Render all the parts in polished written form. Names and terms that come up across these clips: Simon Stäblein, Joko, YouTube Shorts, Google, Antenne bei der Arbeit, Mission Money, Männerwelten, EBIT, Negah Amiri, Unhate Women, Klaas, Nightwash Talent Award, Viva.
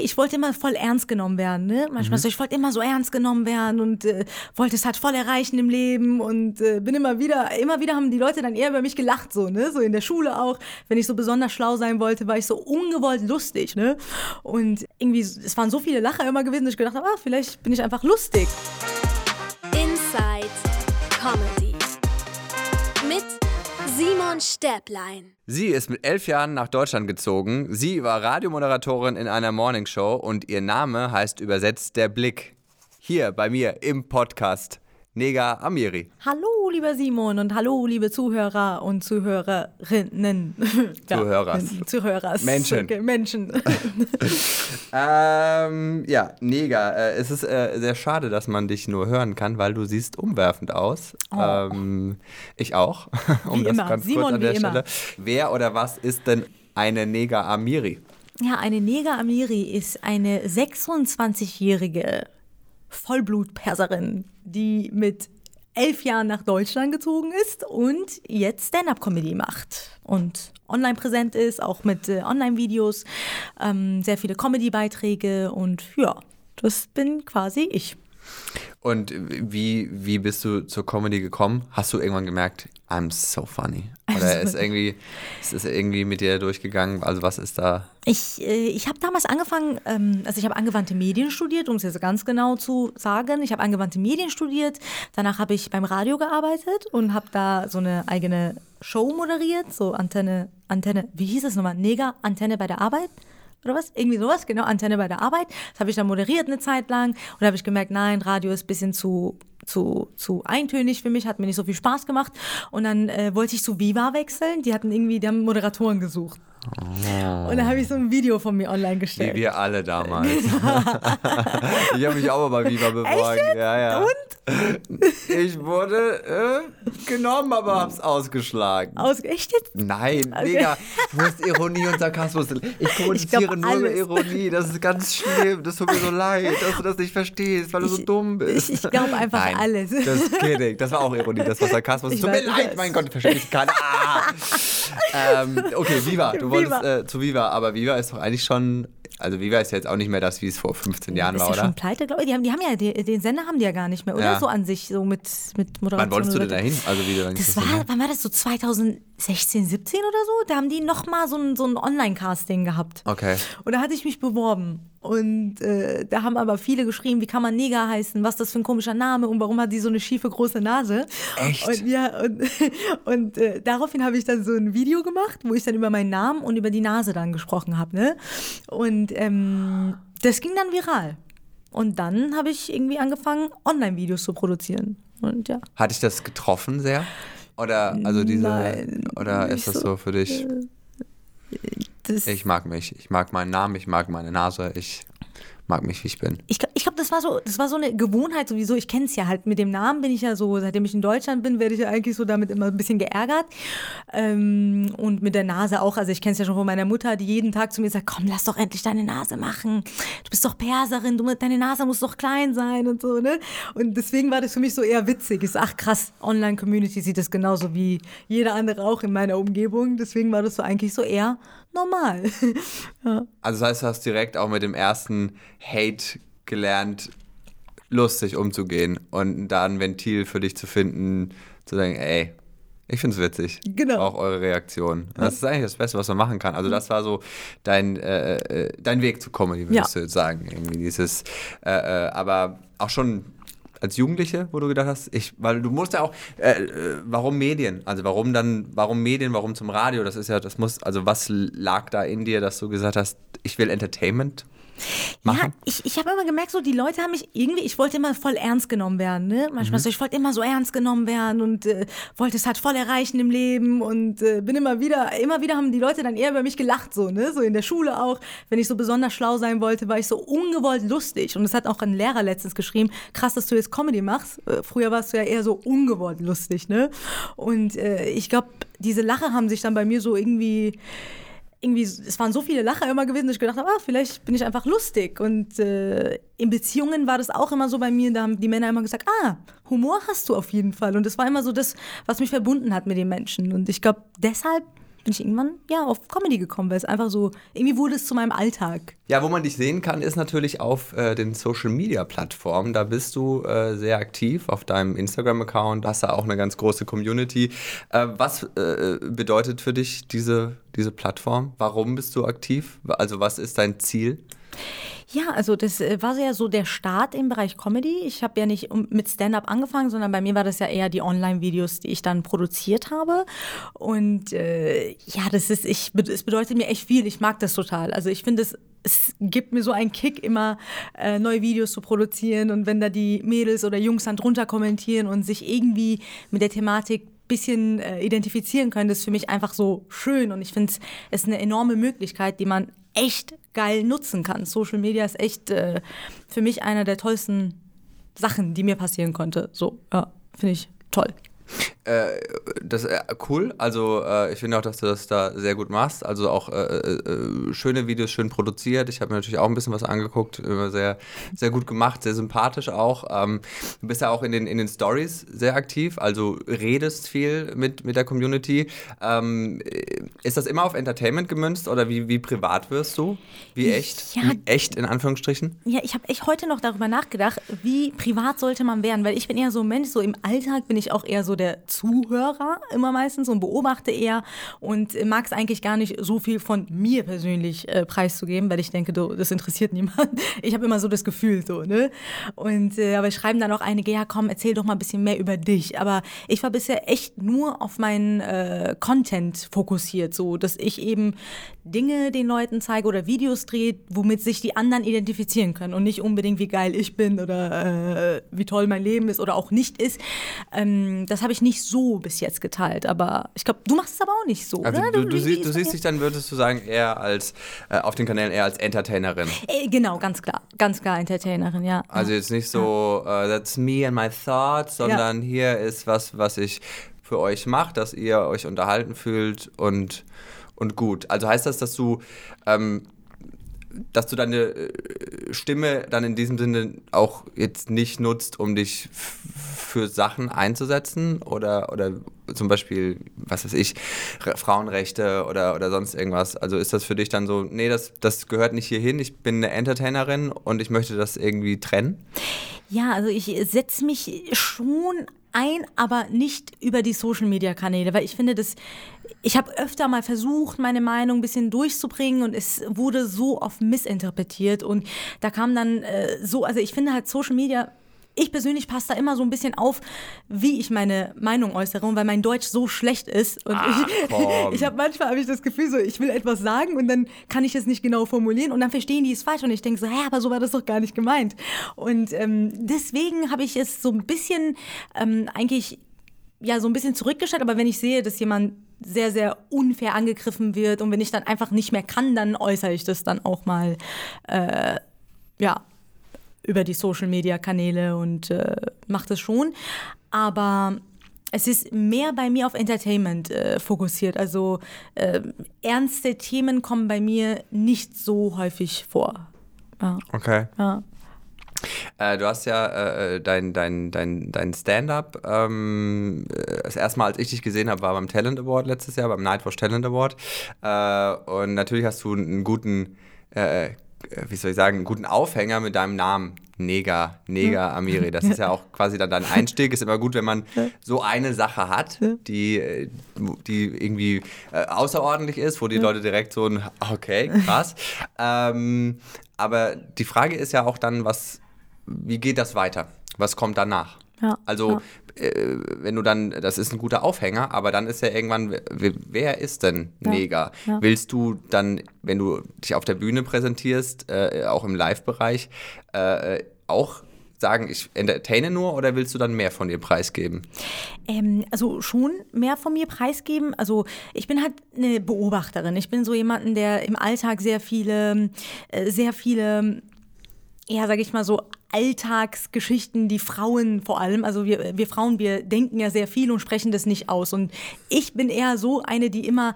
Ich wollte immer voll ernst genommen werden, ne? Manchmal so, ich wollte immer so ernst genommen werden und wollte es halt voll erreichen im Leben und bin immer wieder haben die Leute dann eher über mich gelacht, so, ne? So in der Schule auch, wenn ich so besonders schlau sein wollte, war ich so ungewollt lustig, ne? Und irgendwie, es waren so viele Lacher immer gewesen, dass ich gedacht habe, ah, vielleicht bin ich einfach lustig. Inside Comedy mit Simon Stäblein. Sie ist mit 11 Jahren nach Deutschland gezogen. Sie war Radiomoderatorin in einer Morningshow und ihr Name heißt übersetzt der Blick. Hier bei mir im Podcast Negah Amiri. Hallo lieber Simon und hallo liebe Zuhörer und Zuhörerinnen. Zuhörers. Menschen. Okay, Menschen. Ja, Negah, es ist sehr schade, dass man dich nur hören kann, weil du siehst umwerfend aus. Oh. Ich auch. Wie das immer. Ganz Simon, kurz an der Stelle. Wer oder was ist denn eine Negah Amiri? Ja, eine Negah Amiri ist eine 26-jährige Vollblutperserin, die mit 11 Jahren nach Deutschland gezogen ist und jetzt Stand-up-Comedy macht und online präsent ist, auch mit Online-Videos, sehr viele Comedy-Beiträge und ja, das bin quasi ich. Und wie bist du zur Comedy gekommen? Hast du irgendwann gemerkt, I'm so funny? Oder ist irgendwie mit dir durchgegangen? Also was ist da? Ich habe damals angefangen, also ich habe angewandte Medien studiert, um es jetzt ganz genau zu sagen. Ich habe angewandte Medien studiert, danach habe ich beim Radio gearbeitet und habe da so eine eigene Show moderiert, so Antenne, wie hieß es nochmal? Negah, Antenne bei der Arbeit? Oder was? Irgendwie sowas, genau, Antenne bei der Arbeit. Das habe ich dann moderiert eine Zeit lang und da habe ich gemerkt, nein, Radio ist ein bisschen zu eintönig für mich, hat mir nicht so viel Spaß gemacht und dann wollte ich zu Viva wechseln, die haben Moderatoren gesucht. Oh. Und da habe ich so ein Video von mir online gestellt. Wie wir alle damals. Ich habe mich auch mal bei Viva beworben. Echt? Ja. Und? Ich wurde genommen, aber hab's ausgeschlagen. Echt jetzt? Nein, okay. Mega. Du musst Ironie und Sarkasmus. Ich kommuniziere nur Ironie. Das ist ganz schlimm. Das tut mir so leid, dass du das nicht verstehst, weil du so dumm bist. Ich glaube einfach nein, alles. Das ist kidding. Das war auch Ironie, das war Sarkasmus. Tut mir leid, mein Gott, ich verstehe es gar nicht. Okay, Viva, du wolltest zu Viva, aber Viva ist doch eigentlich schon, also Viva ist ja jetzt auch nicht mehr das, wie es vor 15 Jahren war, oder? Ist ja schon pleite, glaube ich. Den Sender haben die ja gar nicht mehr, oder? Ja. So an sich, so mit Moderation. Wann wolltest du denn dahin? Also wie lange das war, wann war das, so 2016, 17 oder so? Da haben die nochmal so ein Online-Casting gehabt. Okay. Und da hatte ich mich beworben. Und da haben aber viele geschrieben, wie kann man Negah heißen, was ist das für ein komischer Name und warum hat die so eine schiefe, große Nase? Echt? Und, ja, und daraufhin habe ich dann so ein Video gemacht, wo ich dann über meinen Namen und über die Nase dann gesprochen habe. Ne? Und das ging dann viral. Und dann habe ich irgendwie angefangen, Online-Videos zu produzieren. Und ja. Hat dich das getroffen sehr? Oder, also nein, oder ist das so für dich? Ich mag mich, ich mag meinen Namen, ich mag meine Nase, ich mag mich, wie ich bin. Ich glaube, das war so eine Gewohnheit sowieso. Ich kenne es ja halt. Mit dem Namen bin ich ja so, seitdem ich in Deutschland bin, werde ich ja eigentlich so damit immer ein bisschen geärgert. Und mit der Nase auch. Also ich kenne es ja schon von meiner Mutter, die jeden Tag zu mir sagt, komm, lass doch endlich deine Nase machen. Du bist doch Perserin, deine Nase muss doch klein sein und so, ne? Und deswegen war das für mich so eher witzig. Ich so, ach krass, Online-Community sieht das genauso wie jeder andere auch in meiner Umgebung. Deswegen war das so eigentlich so eher normal. Ja. Also das heißt, du hast direkt auch mit dem ersten Hate gelernt, lustig umzugehen und da ein Ventil für dich zu finden, zu sagen, ey, ich find's witzig. Genau. Auch eure Reaktion. Das ist eigentlich das Beste, was man machen kann. Also das war so dein Weg zu Comedy, würdest du jetzt sagen. Irgendwie dieses, aber auch schon als Jugendliche, wo du gedacht hast, weil du musst ja auch, warum Medien? Also warum Medien, warum zum Radio? Das ist ja, was lag da in dir, dass du gesagt hast, ich will Entertainment machen? Ja, ich habe immer gemerkt, so die Leute haben mich irgendwie, ich wollte immer voll ernst genommen werden, ne? Manchmal so, ich wollte immer so ernst genommen werden und wollte es halt voll erreichen im Leben und bin immer wieder haben die Leute dann eher über mich gelacht, so, ne? So in der Schule auch, wenn ich so besonders schlau sein wollte, war ich so ungewollt lustig und es hat auch ein Lehrer letztens geschrieben, krass, dass du jetzt Comedy machst, früher warst du ja eher so ungewollt lustig, ne? Und ich glaube, diese Lacher haben sich dann bei mir so irgendwie, es waren so viele Lacher immer gewesen, dass ich gedacht habe, ah, vielleicht bin ich einfach lustig. Und in Beziehungen war das auch immer so bei mir, da haben die Männer immer gesagt, ah, Humor hast du auf jeden Fall. Und das war immer so das, was mich verbunden hat mit den Menschen. Und ich glaube, deshalb bin ich irgendwann auf Comedy gekommen, weil es einfach so, irgendwie wurde es zu meinem Alltag. Ja, wo man dich sehen kann, ist natürlich auf den Social-Media-Plattformen. Da bist du sehr aktiv auf deinem Instagram-Account, hast da auch eine ganz große Community. Was bedeutet für dich diese Plattform? Warum bist du aktiv? Also was ist dein Ziel? Ja, also das war ja so der Start im Bereich Comedy. Ich habe ja nicht mit Stand-up angefangen, sondern bei mir war das ja eher die Online-Videos, die ich dann produziert habe. Und es bedeutet mir echt viel. Ich mag das total. Also ich finde, es gibt mir so einen Kick, immer neue Videos zu produzieren. Und wenn da die Mädels oder Jungs dann drunter kommentieren und sich irgendwie mit der Thematik bisschen identifizieren können, das ist für mich einfach so schön. Und ich finde, es ist eine enorme Möglichkeit, die man echt geil nutzen kann. Social Media ist echt für mich einer der tollsten Sachen, die mir passieren konnte. So, ja, finde ich toll. Das ist cool. Also ich finde auch, dass du das da sehr gut machst. Also auch schöne Videos, schön produziert. Ich habe mir natürlich auch ein bisschen was angeguckt. Sehr, sehr gut gemacht, sehr sympathisch auch. Du bist ja auch in den Stories sehr aktiv. Also redest viel mit der Community. Ist das immer auf Entertainment gemünzt oder wie privat wirst du? Wie echt? Ja, wie echt in Anführungsstrichen? Ja, ich habe echt heute noch darüber nachgedacht, wie privat sollte man werden. Weil ich bin eher so ein Mensch, so im Alltag bin ich auch eher so der Zuhörer immer meistens und beobachte eher und mag es eigentlich gar nicht so viel von mir persönlich preiszugeben, weil ich denke, das interessiert niemanden. Ich habe immer so das Gefühl so, ne? Und aber schreiben dann auch einige, ja komm, erzähl doch mal ein bisschen mehr über dich. Aber ich war bisher echt nur auf meinen Content fokussiert, so dass ich eben Dinge den Leuten zeige oder Videos drehe, womit sich die anderen identifizieren können und nicht unbedingt, wie geil ich bin oder wie toll mein Leben ist oder auch nicht ist. Das habe ich nicht so bis jetzt geteilt, aber ich glaube, du machst es aber auch nicht so. Also, oder? Du siehst dich dann, würdest du sagen, eher als auf den Kanälen eher als Entertainerin. Genau, ganz klar Entertainerin, ja. Also jetzt nicht so, that's me and my thoughts, sondern hier ist was ich für euch mache, dass ihr euch unterhalten fühlt und gut. Also heißt das, dass du deine Stimme dann in diesem Sinne auch jetzt nicht nutzt, um dich für Sachen einzusetzen oder zum Beispiel, was weiß ich, Frauenrechte oder sonst irgendwas. Also ist das für dich dann so, nee, das gehört nicht hierhin, ich bin eine Entertainerin und ich möchte das irgendwie trennen? Ja, also ich setze mich schon ein, aber nicht über die Social-Media-Kanäle, weil ich finde, ich habe öfter mal versucht, meine Meinung ein bisschen durchzubringen und es wurde so oft missinterpretiert und da kam dann also ich finde halt Social Media, ich persönlich passe da immer so ein bisschen auf, wie ich meine Meinung äußere, weil mein Deutsch so schlecht ist. Und ich habe manchmal das Gefühl, so ich will etwas sagen und dann kann ich es nicht genau formulieren und dann verstehen die es falsch und ich denke so, hä, aber so war das doch gar nicht gemeint. Und deswegen habe ich es so ein bisschen zurückgestellt, aber wenn ich sehe, dass jemand sehr, sehr unfair angegriffen wird und wenn ich dann einfach nicht mehr kann, dann äußere ich das dann auch mal, über die Social-Media-Kanäle und mache das schon. Aber es ist mehr bei mir auf Entertainment fokussiert. Also ernste Themen kommen bei mir nicht so häufig vor. Ja. Okay. Ja. Du hast ja dein Stand-up. Das erste Mal, als ich dich gesehen habe, war beim Talent Award letztes Jahr, beim Nightwash Talent Award. Und natürlich hast du einen guten guten Aufhänger mit deinem Namen. Negah Amiri. Das ist ja auch quasi dann dein Einstieg. Ist immer gut, wenn man so eine Sache hat, die irgendwie außerordentlich ist, wo die Leute direkt so ein, okay, krass. Aber die Frage ist ja auch dann, wie geht das weiter? Was kommt danach? Ja, also, wenn du dann, das ist ein guter Aufhänger, aber dann ist ja irgendwann, wer ist denn Negah? Ja. Willst du dann, wenn du dich auf der Bühne präsentierst, auch im Live-Bereich, auch sagen, ich entertaine nur, oder willst du dann mehr von dir preisgeben? Also schon mehr von mir preisgeben. Also ich bin halt eine Beobachterin. Ich bin so jemanden, der im Alltag sehr viele, sag ich mal so, Alltagsgeschichten, die Frauen vor allem, also wir Frauen, wir denken ja sehr viel und sprechen das nicht aus. Und ich bin eher so eine, die immer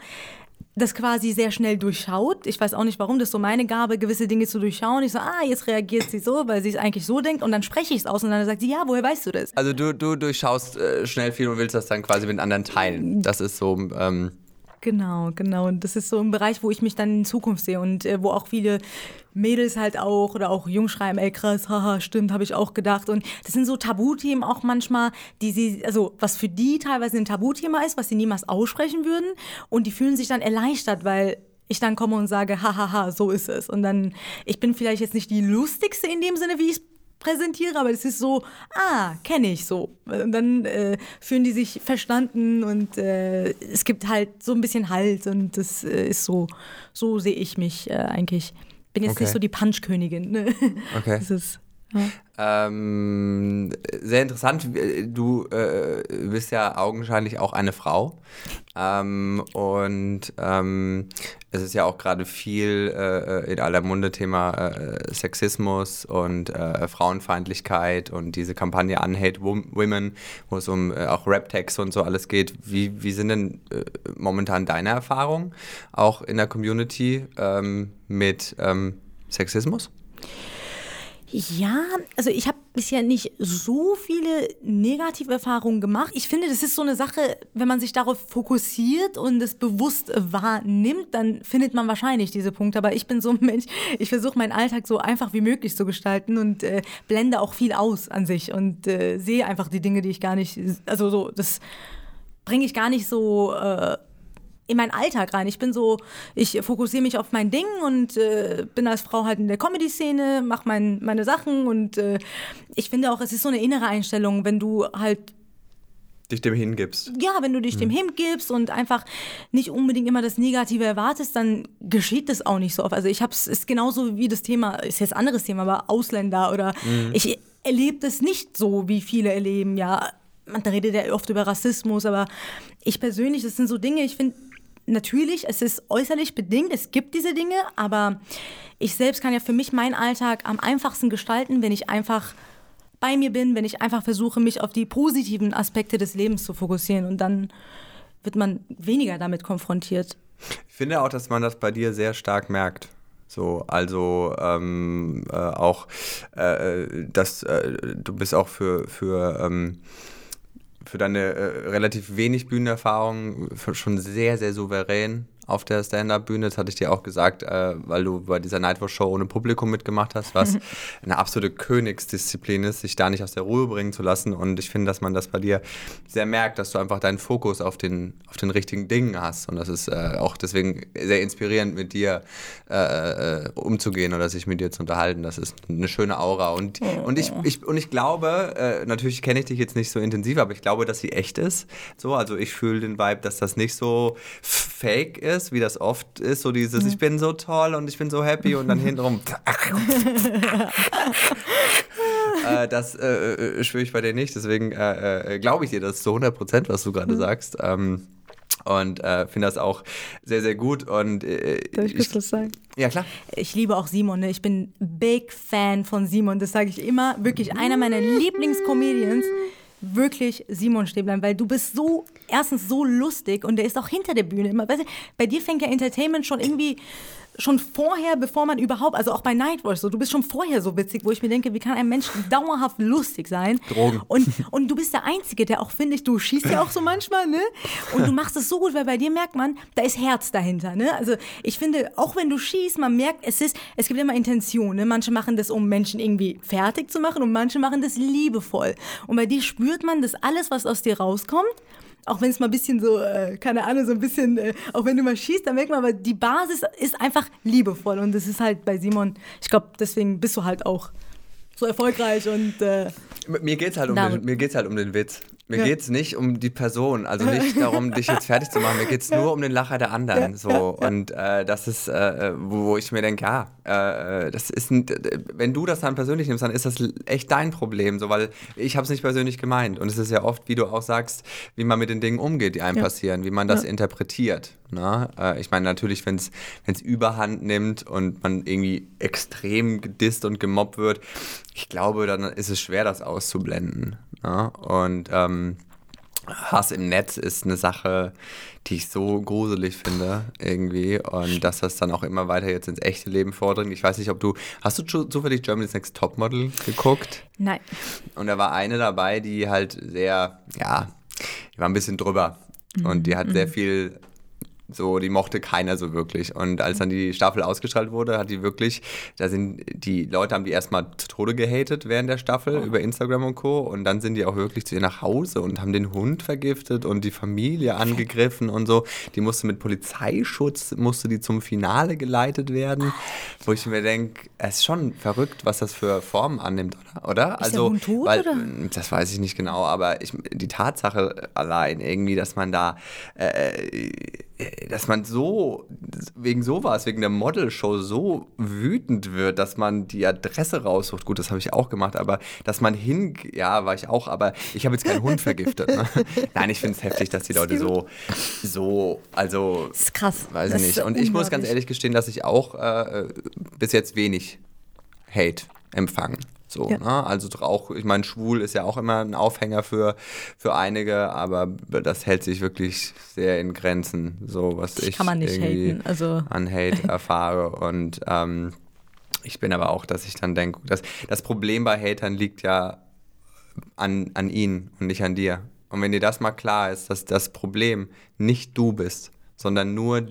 das quasi sehr schnell durchschaut. Ich weiß auch nicht, warum, das ist so meine Gabe, gewisse Dinge zu durchschauen. Ich so, jetzt reagiert sie so, weil sie es eigentlich so denkt. Und dann spreche ich es aus und dann sagt sie, ja, woher weißt du das? Also du durchschaust schnell viel und willst das dann quasi mit anderen teilen. Das ist so... Genau. Und das ist so ein Bereich, wo ich mich dann in Zukunft sehe und wo auch viele Mädels halt auch oder auch Jungs schreiben, ey krass, haha, stimmt, habe ich auch gedacht. Und das sind so Tabuthemen auch manchmal, die sie, also was für die teilweise ein Tabuthema ist, was sie niemals aussprechen würden. Und die fühlen sich dann erleichtert, weil ich dann komme und sage, hahaha, so ist es. Und dann, ich bin vielleicht jetzt nicht die Lustigste in dem Sinne, wie ich es präsentiere, aber es ist so, kenne ich so. Und dann fühlen die sich verstanden und es gibt halt so ein bisschen Halt und das ist so sehe ich mich eigentlich. Bin jetzt nicht so die Punch-Königin. Ne? Okay. Das ist, ja. Sehr interessant. Du bist ja augenscheinlich auch eine Frau. Und es ist ja auch gerade viel in aller Munde Thema Sexismus und Frauenfeindlichkeit und diese Kampagne Unhate Women, wo es um auch Rap-Texte und so alles geht. Wie sind denn momentan deine Erfahrungen auch in der Community mit Sexismus? Ja, also ich habe bisher nicht so viele Negativerfahrungen gemacht. Ich finde, das ist so eine Sache, wenn man sich darauf fokussiert und es bewusst wahrnimmt, dann findet man wahrscheinlich diese Punkte. Aber ich bin so ein Mensch, ich versuche meinen Alltag so einfach wie möglich zu gestalten und blende auch viel aus an sich und sehe einfach die Dinge, die ich gar nicht, also so, das bringe ich gar nicht so in meinen Alltag rein. Ich bin so, ich fokussiere mich auf mein Ding und bin als Frau halt in der Comedy-Szene, mache meine Sachen und ich finde auch, es ist so eine innere Einstellung, wenn du halt dich dem hingibst. Ja, wenn du dich dem hingibst und einfach nicht unbedingt immer das Negative erwartest, dann geschieht das auch nicht so oft. Also ich hab's, ist genauso wie das Thema, ist jetzt ein anderes Thema, aber Ausländer oder ich erlebe das nicht so, wie viele erleben, ja. Man redet ja oft über Rassismus, aber ich persönlich, das sind so Dinge, ich finde, natürlich, es ist äußerlich bedingt, es gibt diese Dinge, aber ich selbst kann ja für mich meinen Alltag am einfachsten gestalten, wenn ich einfach bei mir bin, wenn ich einfach versuche, mich auf die positiven Aspekte des Lebens zu fokussieren und dann wird man weniger damit konfrontiert. Ich finde auch, dass man das bei dir sehr stark merkt. So, also auch, dass du bist auch für deine relativ wenig Bühnenerfahrung schon sehr, sehr souverän auf der Stand-Up-Bühne. Das hatte ich dir auch gesagt, weil du bei dieser Nightwash-Show ohne Publikum mitgemacht hast, was eine absolute Königsdisziplin ist, sich da nicht aus der Ruhe bringen zu lassen. Und ich finde, dass man das bei dir sehr merkt, dass du einfach deinen Fokus auf den richtigen Dingen hast. Und das ist auch deswegen sehr inspirierend, mit dir umzugehen oder sich mit dir zu unterhalten. Das ist eine schöne Aura. Und ich glaube, natürlich kenne ich dich jetzt nicht so intensiv, aber ich glaube, dass sie echt ist. So, also ich fühle den Vibe, dass das nicht so fake ist, wie das oft ist, so dieses, ich bin so toll und ich bin so happy und dann hintenrum das schwöre ich bei dir nicht, deswegen glaube ich dir das zu 100%, was du gerade sagst, und finde das auch sehr, sehr gut. Und, darf ich kurz was sagen? Ja, klar. Ich liebe auch Simon, ne? Ich bin big Fan von Simon, das sage ich immer, wirklich einer meiner Lieblingscomedians. Wirklich Simon Stäblein, weil du bist so, erstens so lustig und der ist auch hinter der Bühne immer. Weißt du, bei dir fängt ja Entertainment schon irgendwie, schon vorher, bevor man überhaupt, also auch bei Nightwash, so, du bist schon vorher so witzig, wo ich mir denke, wie kann ein Mensch dauerhaft lustig sein? Drogen. Und du bist der Einzige, der auch, finde ich, du schießt ja auch so manchmal, ne? Und du machst es so gut, weil bei dir merkt man, da ist Herz dahinter, ne? Also ich finde, auch wenn du schießt, man merkt, es gibt immer Intention, ne? Manche machen das, um Menschen irgendwie fertig zu machen und manche machen das liebevoll. Und bei dir spürt man, dass alles, was aus dir rauskommt, auch wenn es mal ein bisschen so, keine Ahnung, so ein bisschen, auch wenn du mal schießt, dann merkt man, aber die Basis ist einfach liebevoll und das ist halt bei Simon, ich glaube, deswegen bist du halt auch so erfolgreich und... Mir geht's halt um den Witz. Mir geht's nicht um die Person, also nicht darum, dich jetzt fertig zu machen. Mir geht's nur um den Lacher der anderen. So. Und das ist, wo ich mir denke, das ist ein, wenn du das dann persönlich nimmst, dann ist das echt dein Problem, so, weil ich habe es nicht persönlich gemeint. Und es ist ja oft, wie du auch sagst, wie man mit den Dingen umgeht, die einem passieren, wie man das interpretiert. Ne? Ich meine, natürlich, wenn es Überhand nimmt und man irgendwie extrem gedisst und gemobbt wird, ich glaube, dann ist es schwer, das auszublenden. Ne? Und Hass im Netz ist eine Sache, die ich so gruselig finde irgendwie und dass das dann auch immer weiter jetzt ins echte Leben vordringt. Ich weiß nicht, hast du zufällig Germany's Next Topmodel geguckt? Nein. Und da war eine dabei, die halt sehr, die war ein bisschen drüber und die hat sehr viel So, die mochte keiner so wirklich. Und als dann die Staffel ausgestrahlt wurde, hat die wirklich, da sind die Leute, haben die erstmal zu Tode gehatet während der Staffel über Instagram und Co. Und dann sind die auch wirklich zu ihr nach Hause und haben den Hund vergiftet und die Familie angegriffen und so. Die musste mit Polizeischutz, musste die zum Finale geleitet werden. Wo ich mir denke, es ist schon verrückt, was das für Formen annimmt, oder? Ist also, der Hund tot, weil, oder? Das weiß ich nicht genau, aber die Tatsache allein irgendwie, dass man da dass man so, wegen sowas, wegen der Modelshow so wütend wird, dass man die Adresse raussucht. Gut, das habe ich auch gemacht, aber dass man war ich auch, aber ich habe jetzt keinen Hund vergiftet. Ne? Nein, ich finde es heftig, dass die Leute so, das ist krass. Weiß ich nicht. Und ich muss ganz ehrlich gestehen, dass ich auch bis jetzt wenig Hate empfange. So, ja. Ne? Also auch, ich meine, schwul ist ja auch immer ein Aufhänger für einige, aber das hält sich wirklich sehr in Grenzen, so was ich kann man nicht irgendwie haten. Also an Hate erfahre. Und ich bin aber auch, dass ich dann denke, dass das Problem bei Hatern liegt ja an ihnen und nicht an dir. Und wenn dir das mal klar ist, dass das Problem nicht du bist, sondern nur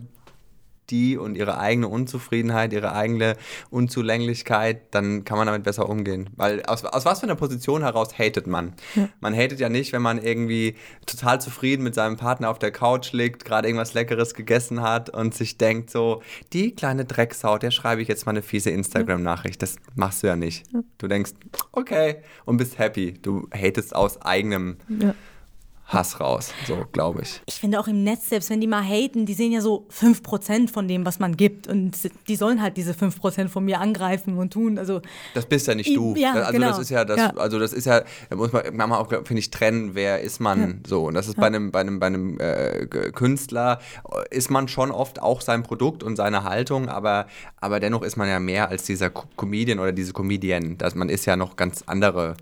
die und ihre eigene Unzufriedenheit, ihre eigene Unzulänglichkeit, dann kann man damit besser umgehen. Weil aus was für einer Position heraus hatet man? Ja. Man hatet ja nicht, wenn man irgendwie total zufrieden mit seinem Partner auf der Couch liegt, gerade irgendwas Leckeres gegessen hat und sich denkt so, die kleine Drecksau, der schreibe ich jetzt mal eine fiese Instagram-Nachricht. Das machst du ja nicht. Ja. Du denkst, okay, und bist happy. Du hatest aus eigenem Hass raus, so glaube ich. Ich finde auch im Netz, selbst wenn die mal haten, die sehen ja so 5% von dem, was man gibt. Und die sollen halt diese 5% von mir angreifen und tun. Also, das bist ja nicht du. Ja, also, genau. Das ist ja das, also das ist ja, da muss man auch, finde ich, trennen, wer ist man so. Und das ist bei einem Künstler, ist man schon oft auch sein Produkt und seine Haltung, aber dennoch ist man ja mehr als dieser Comedian oder diese Comedian. Man ist ja noch ganz andere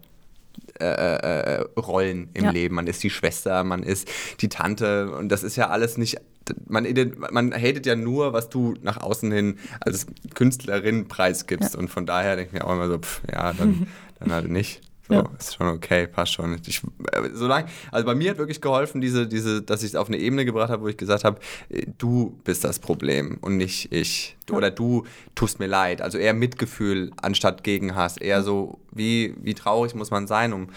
Rollen im Leben. Man ist die Schwester, man ist die Tante und das ist ja alles nicht, man hatet ja nur, was du nach außen hin als Künstlerin preisgibst und von daher denke ich mir auch immer so, dann halt nicht. So, ist schon okay, passt schon. Also bei mir hat wirklich geholfen, dass ich es auf eine Ebene gebracht habe, wo ich gesagt habe, du bist das Problem und nicht ich. Oder du tust mir leid. Also eher Mitgefühl anstatt Gegenhass. Eher so, wie traurig muss man sein, um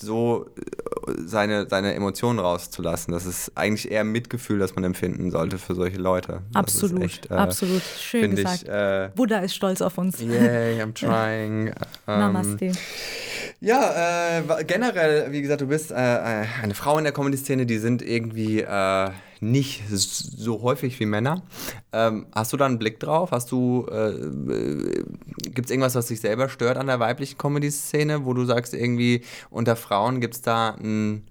so seine Emotionen rauszulassen. Das ist eigentlich eher Mitgefühl, das man empfinden sollte für solche Leute. Absolut, echt, absolut. Schön gesagt. Buddha ist stolz auf uns. Yay, I'm trying. Namaste. Ja, generell, wie gesagt, du bist eine Frau in der Comedy-Szene, die sind irgendwie nicht so häufig wie Männer. Hast du da einen Blick drauf? Gibt es irgendwas, was dich selber stört an der weiblichen Comedy-Szene, wo du sagst, irgendwie unter Frauen gibt es da einen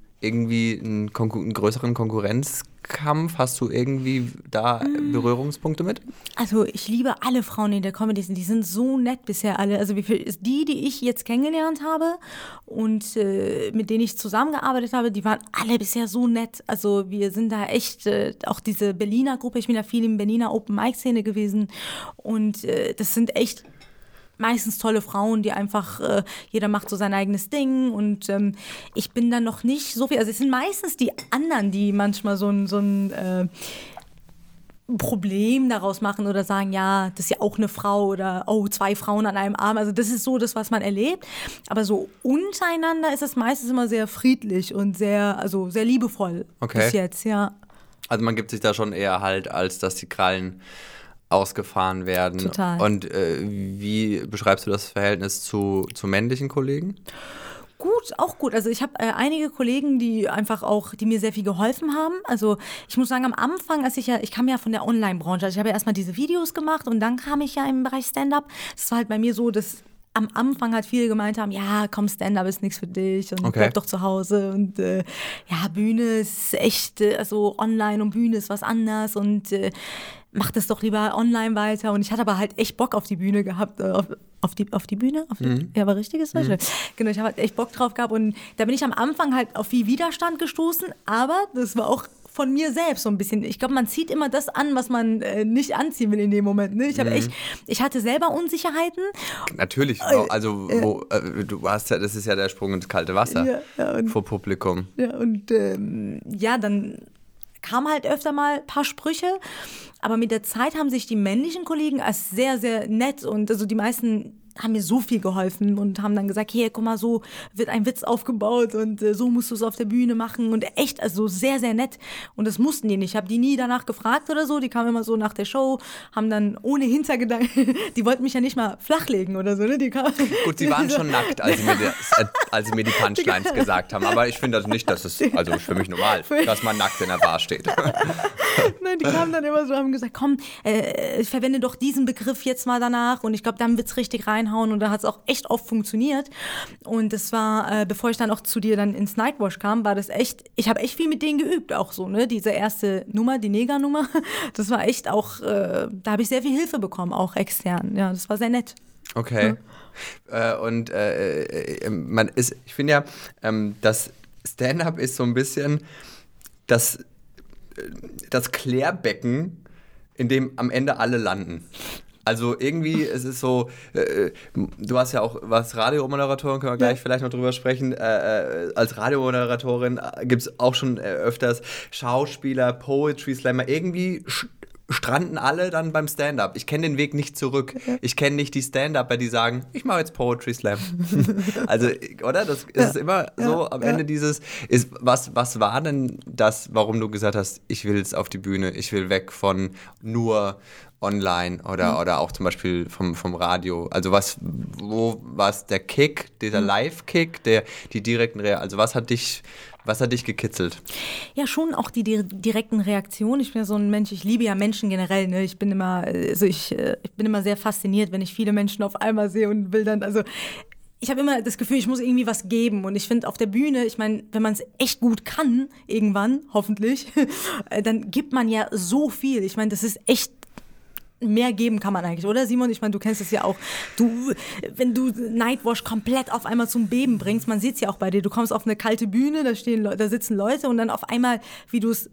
größeren Konkurrenzkampf? Hast du irgendwie da Berührungspunkte mit? Also ich liebe alle Frauen in der Comedy-Szene. Die sind so nett bisher alle. Also die ich jetzt kennengelernt habe und mit denen ich zusammengearbeitet habe, die waren alle bisher so nett. Also wir sind da echt, auch diese Berliner Gruppe, ich bin da viel in Berliner Open-Mic-Szene gewesen und das sind echt meistens tolle Frauen, die einfach, jeder macht so sein eigenes Ding und ich bin dann noch nicht so viel, also es sind meistens die anderen, die manchmal so ein Problem daraus machen oder sagen, ja, das ist ja auch eine Frau oder oh, zwei Frauen an einem Arm, also das ist so das, was man erlebt, aber so untereinander ist es meistens immer sehr friedlich und sehr liebevoll bis jetzt, ja. Also man gibt sich da schon eher halt, als dass die Krallen ausgefahren werden. Total. Und wie beschreibst du das Verhältnis zu männlichen Kollegen? Gut, auch gut. Also ich habe einige Kollegen, die einfach auch, die mir sehr viel geholfen haben. Also ich muss sagen, am Anfang, ich kam ja von der Online-Branche, also ich habe ja erstmal diese Videos gemacht und dann kam ich ja im Bereich Stand-Up. Das war halt bei mir so, dass am Anfang halt viele gemeint haben, ja, komm, Stand-Up ist nichts für dich und bleib doch zu Hause und Bühne ist echt, also online und Bühne ist was anders und mach das doch lieber online weiter. Und ich hatte aber halt echt Bock auf die Bühne gehabt, auf die Bühne? Auf die, ja, war richtiges Beispiel. Genau, ich habe halt echt Bock drauf gehabt und da bin ich am Anfang halt auf viel Widerstand gestoßen, aber das war auch von mir selbst so ein bisschen. Ich glaube, man zieht immer das an, was man nicht anziehen will in dem Moment. Ne? Ich hatte selber Unsicherheiten. Natürlich. Also du hast ja, das ist ja der Sprung ins kalte Wasser vor Publikum. Ja, und dann kamen halt öfter mal ein paar Sprüche. Aber mit der Zeit haben sich die männlichen Kollegen als sehr, sehr nett und also die meisten haben mir so viel geholfen und haben dann gesagt, hier, guck mal, so wird ein Witz aufgebaut und so musst du es auf der Bühne machen und echt, also sehr, sehr nett. Und das mussten die nicht. Ich habe die nie danach gefragt oder so. Die kamen immer so nach der Show, haben dann ohne Hintergedanken, die wollten mich ja nicht mal flachlegen oder so. Ne? Die kamen, gut, sie waren so schon nackt, als sie mir die Punchlines gesagt haben. Aber ich finde also nicht, dass es, also für mich normal, dass man nackt in der Bar steht. Nein, die kamen dann immer so, haben gesagt, komm, ich verwende doch diesen Begriff jetzt mal danach und ich glaube, dann wird es richtig rein. Und da hat es auch echt oft funktioniert. Und das war, bevor ich dann auch zu dir dann ins Nightwash kam, war das echt, ich habe echt viel mit denen geübt auch so, ne? Diese erste Nummer, die Negah-Nummer, das war echt auch, da habe ich sehr viel Hilfe bekommen, auch extern. Ja, das war sehr nett. Okay. Ja. Ich finde ja, das Stand-up ist so ein bisschen das Klärbecken, in dem am Ende alle landen. Also irgendwie, es ist so, du warst ja auch, Radiomoderatorin, können wir gleich vielleicht noch drüber sprechen, als Radiomoderatorin gibt es auch schon öfters Schauspieler, Poetry Slammer, irgendwie stranden alle dann beim Stand-Up. Ich kenne den Weg nicht zurück. Ich kenne nicht die Stand-Upper, die sagen, ich mache jetzt Poetry Slam. Also, oder? Das ist immer so, am Ende dieses, was war denn das, warum du gesagt hast, ich will jetzt auf die Bühne, ich will weg von nur online oder auch zum Beispiel vom Radio. Also wo war es der Kick, dieser Live-Kick, die direkten Reaktionen, also was hat dich gekitzelt? Ja, schon auch die direkten Reaktionen. Ich bin ja so ein Mensch, ich liebe ja Menschen generell, ne? Ich bin immer, also ich bin immer sehr fasziniert, wenn ich viele Menschen auf einmal sehe und will dann, also ich habe immer das Gefühl, ich muss irgendwie was geben. Und ich finde auf der Bühne, ich meine, wenn man es echt gut kann, irgendwann, hoffentlich, dann gibt man ja so viel. Ich meine, das ist echt, mehr geben kann man eigentlich, oder Simon? Ich meine, du kennst es ja auch. Wenn du Nightwash komplett auf einmal zum Beben bringst, man sieht es ja auch bei dir, du kommst auf eine kalte Bühne, da sitzen Leute und dann auf einmal, wie du es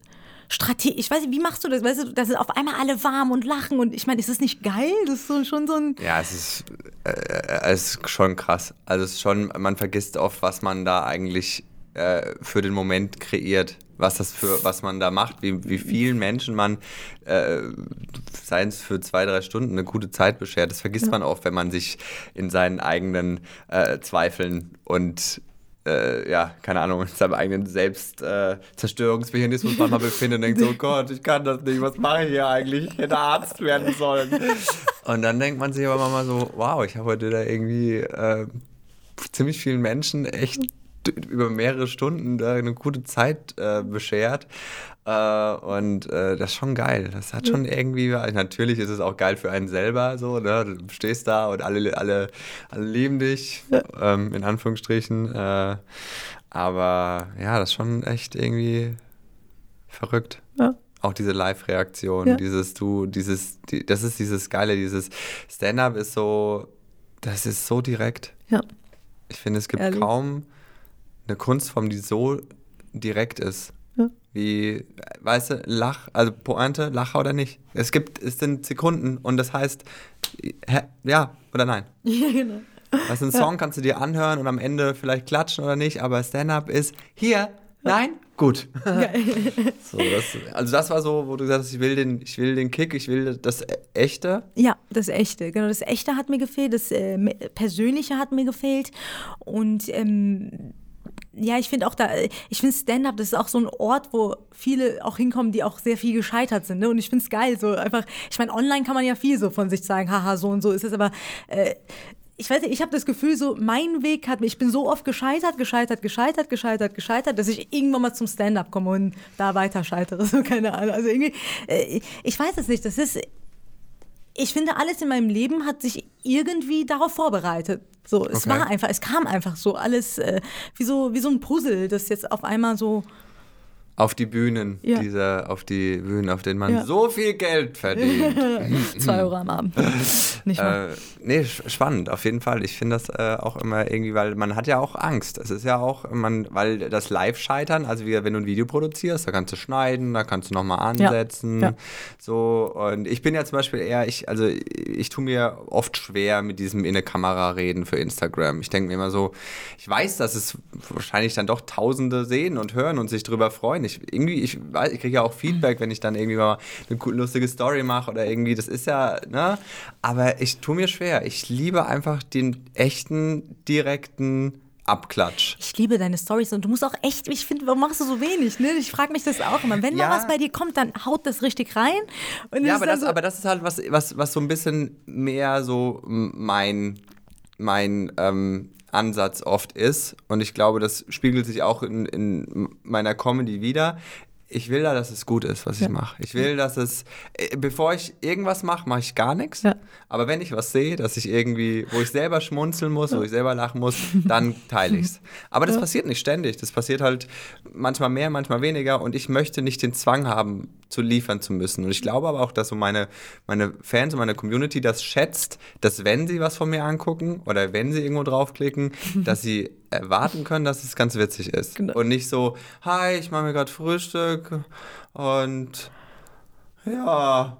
strategisch, ich weiß nicht, wie machst du das? Weißt du, da sind auf einmal alle warm und lachen und ich meine, ist das nicht geil? Das ist schon so ein... Ja, es ist schon krass. Also es ist schon, man vergisst oft, was man da eigentlich für den Moment kreiert, was man da macht, wie vielen Menschen man, seien es für 2-3 Stunden, eine gute Zeit beschert. Das vergisst man oft, wenn man sich in seinen eigenen Zweifeln und keine Ahnung, in seinem eigenen Selbstzerstörungsmechanismus manchmal befindet und denkt so, oh Gott, ich kann das nicht, was mache ich hier eigentlich? Ich hätte Arzt werden sollen. Und dann denkt man sich aber manchmal so, wow, ich habe heute da irgendwie ziemlich vielen Menschen echt über mehrere Stunden da eine gute Zeit beschert und das ist schon geil. Das hat schon irgendwie, natürlich ist es auch geil für einen selber so, ne? Du stehst da und alle lieben dich, in Anführungsstrichen, aber ja, das ist schon echt irgendwie verrückt. Ja. Auch diese Live-Reaktion, das ist dieses Geile, dieses Stand-up ist so, das ist so direkt. Ja. Ich finde, es gibt kaum eine Kunstform, die so direkt ist, wie, weißt du, Pointe, Lacher oder nicht. Es sind Sekunden und das heißt, ja oder nein. Ja, genau. Weißt du, einen Song kannst du dir anhören und am Ende vielleicht klatschen oder nicht, aber Stand-Up ist hier, nein, gut. So, das war so, wo du gesagt hast, ich will den Kick, ich will das Echte. Ja, das Echte, genau. Das Echte hat mir gefehlt, das Persönliche hat mir gefehlt und ja, ich finde Stand-Up, das ist auch so ein Ort, wo viele auch hinkommen, die auch sehr viel gescheitert sind, ne? Und ich finde es geil, so einfach, ich meine, online kann man ja viel so von sich sagen, haha, so und so ist es, aber ich weiß nicht, ich habe das Gefühl so, mein Weg hat mich, ich bin so oft gescheitert, dass ich irgendwann mal zum Stand-Up komme und da weiter scheitere, so, keine Ahnung, also irgendwie, ich weiß es nicht, das ist, ich finde, alles in meinem Leben hat sich irgendwie darauf vorbereitet. So, es war einfach, es kam einfach so alles wie so ein Puzzle, das jetzt auf einmal so auf die Bühnen, auf die Bühnen, auf denen man so viel Geld verdient. 2 Euro am Abend. Nicht mal. Nee, spannend, auf jeden Fall. Ich finde das auch immer irgendwie, weil man hat ja auch Angst. Es ist ja auch, weil das Live-Scheitern, also wie, wenn du ein Video produzierst, da kannst du schneiden, da kannst du nochmal ansetzen. Ja. Ja. So, und ich bin ja zum Beispiel eher, ich tue mir oft schwer mit diesem in eine Kamera reden für Instagram. Ich denke mir immer so, ich weiß, dass es wahrscheinlich dann doch Tausende sehen und hören und sich drüber freuen. Ich kriege ja auch Feedback, wenn ich dann irgendwie mal eine lustige Story mache oder irgendwie, das ist ja, ne? Aber ich tue mir schwer. Ich liebe einfach den echten, direkten Abklatsch. Ich liebe deine Storys und du musst auch echt, ich finde, warum machst du so wenig? Ne? Ich frage mich das auch immer. Wenn mal was bei dir kommt, dann haut das richtig rein. Und ja, aber das ist halt was so ein bisschen mehr so mein Ansatz oft ist. Und ich glaube, das spiegelt sich auch in meiner Comedy wider. Ich will da, dass es gut ist, was ich mache. Ich will, dass es, bevor ich irgendwas mache, mache ich gar nichts. Ja. Aber wenn ich was sehe, dass ich irgendwie, wo ich selber schmunzeln muss, wo ich selber lachen muss, dann teile ich es. Aber das passiert nicht ständig. Das passiert halt manchmal mehr, manchmal weniger. Und ich möchte nicht den Zwang haben, zu liefern zu müssen. Und ich glaube aber auch, dass so meine Fans und meine Community das schätzt, dass wenn sie was von mir angucken oder wenn sie irgendwo draufklicken, dass sie erwarten können, dass es ganz witzig ist. Genau. Und nicht so, hi, ich mache mir gerade Frühstück und ja,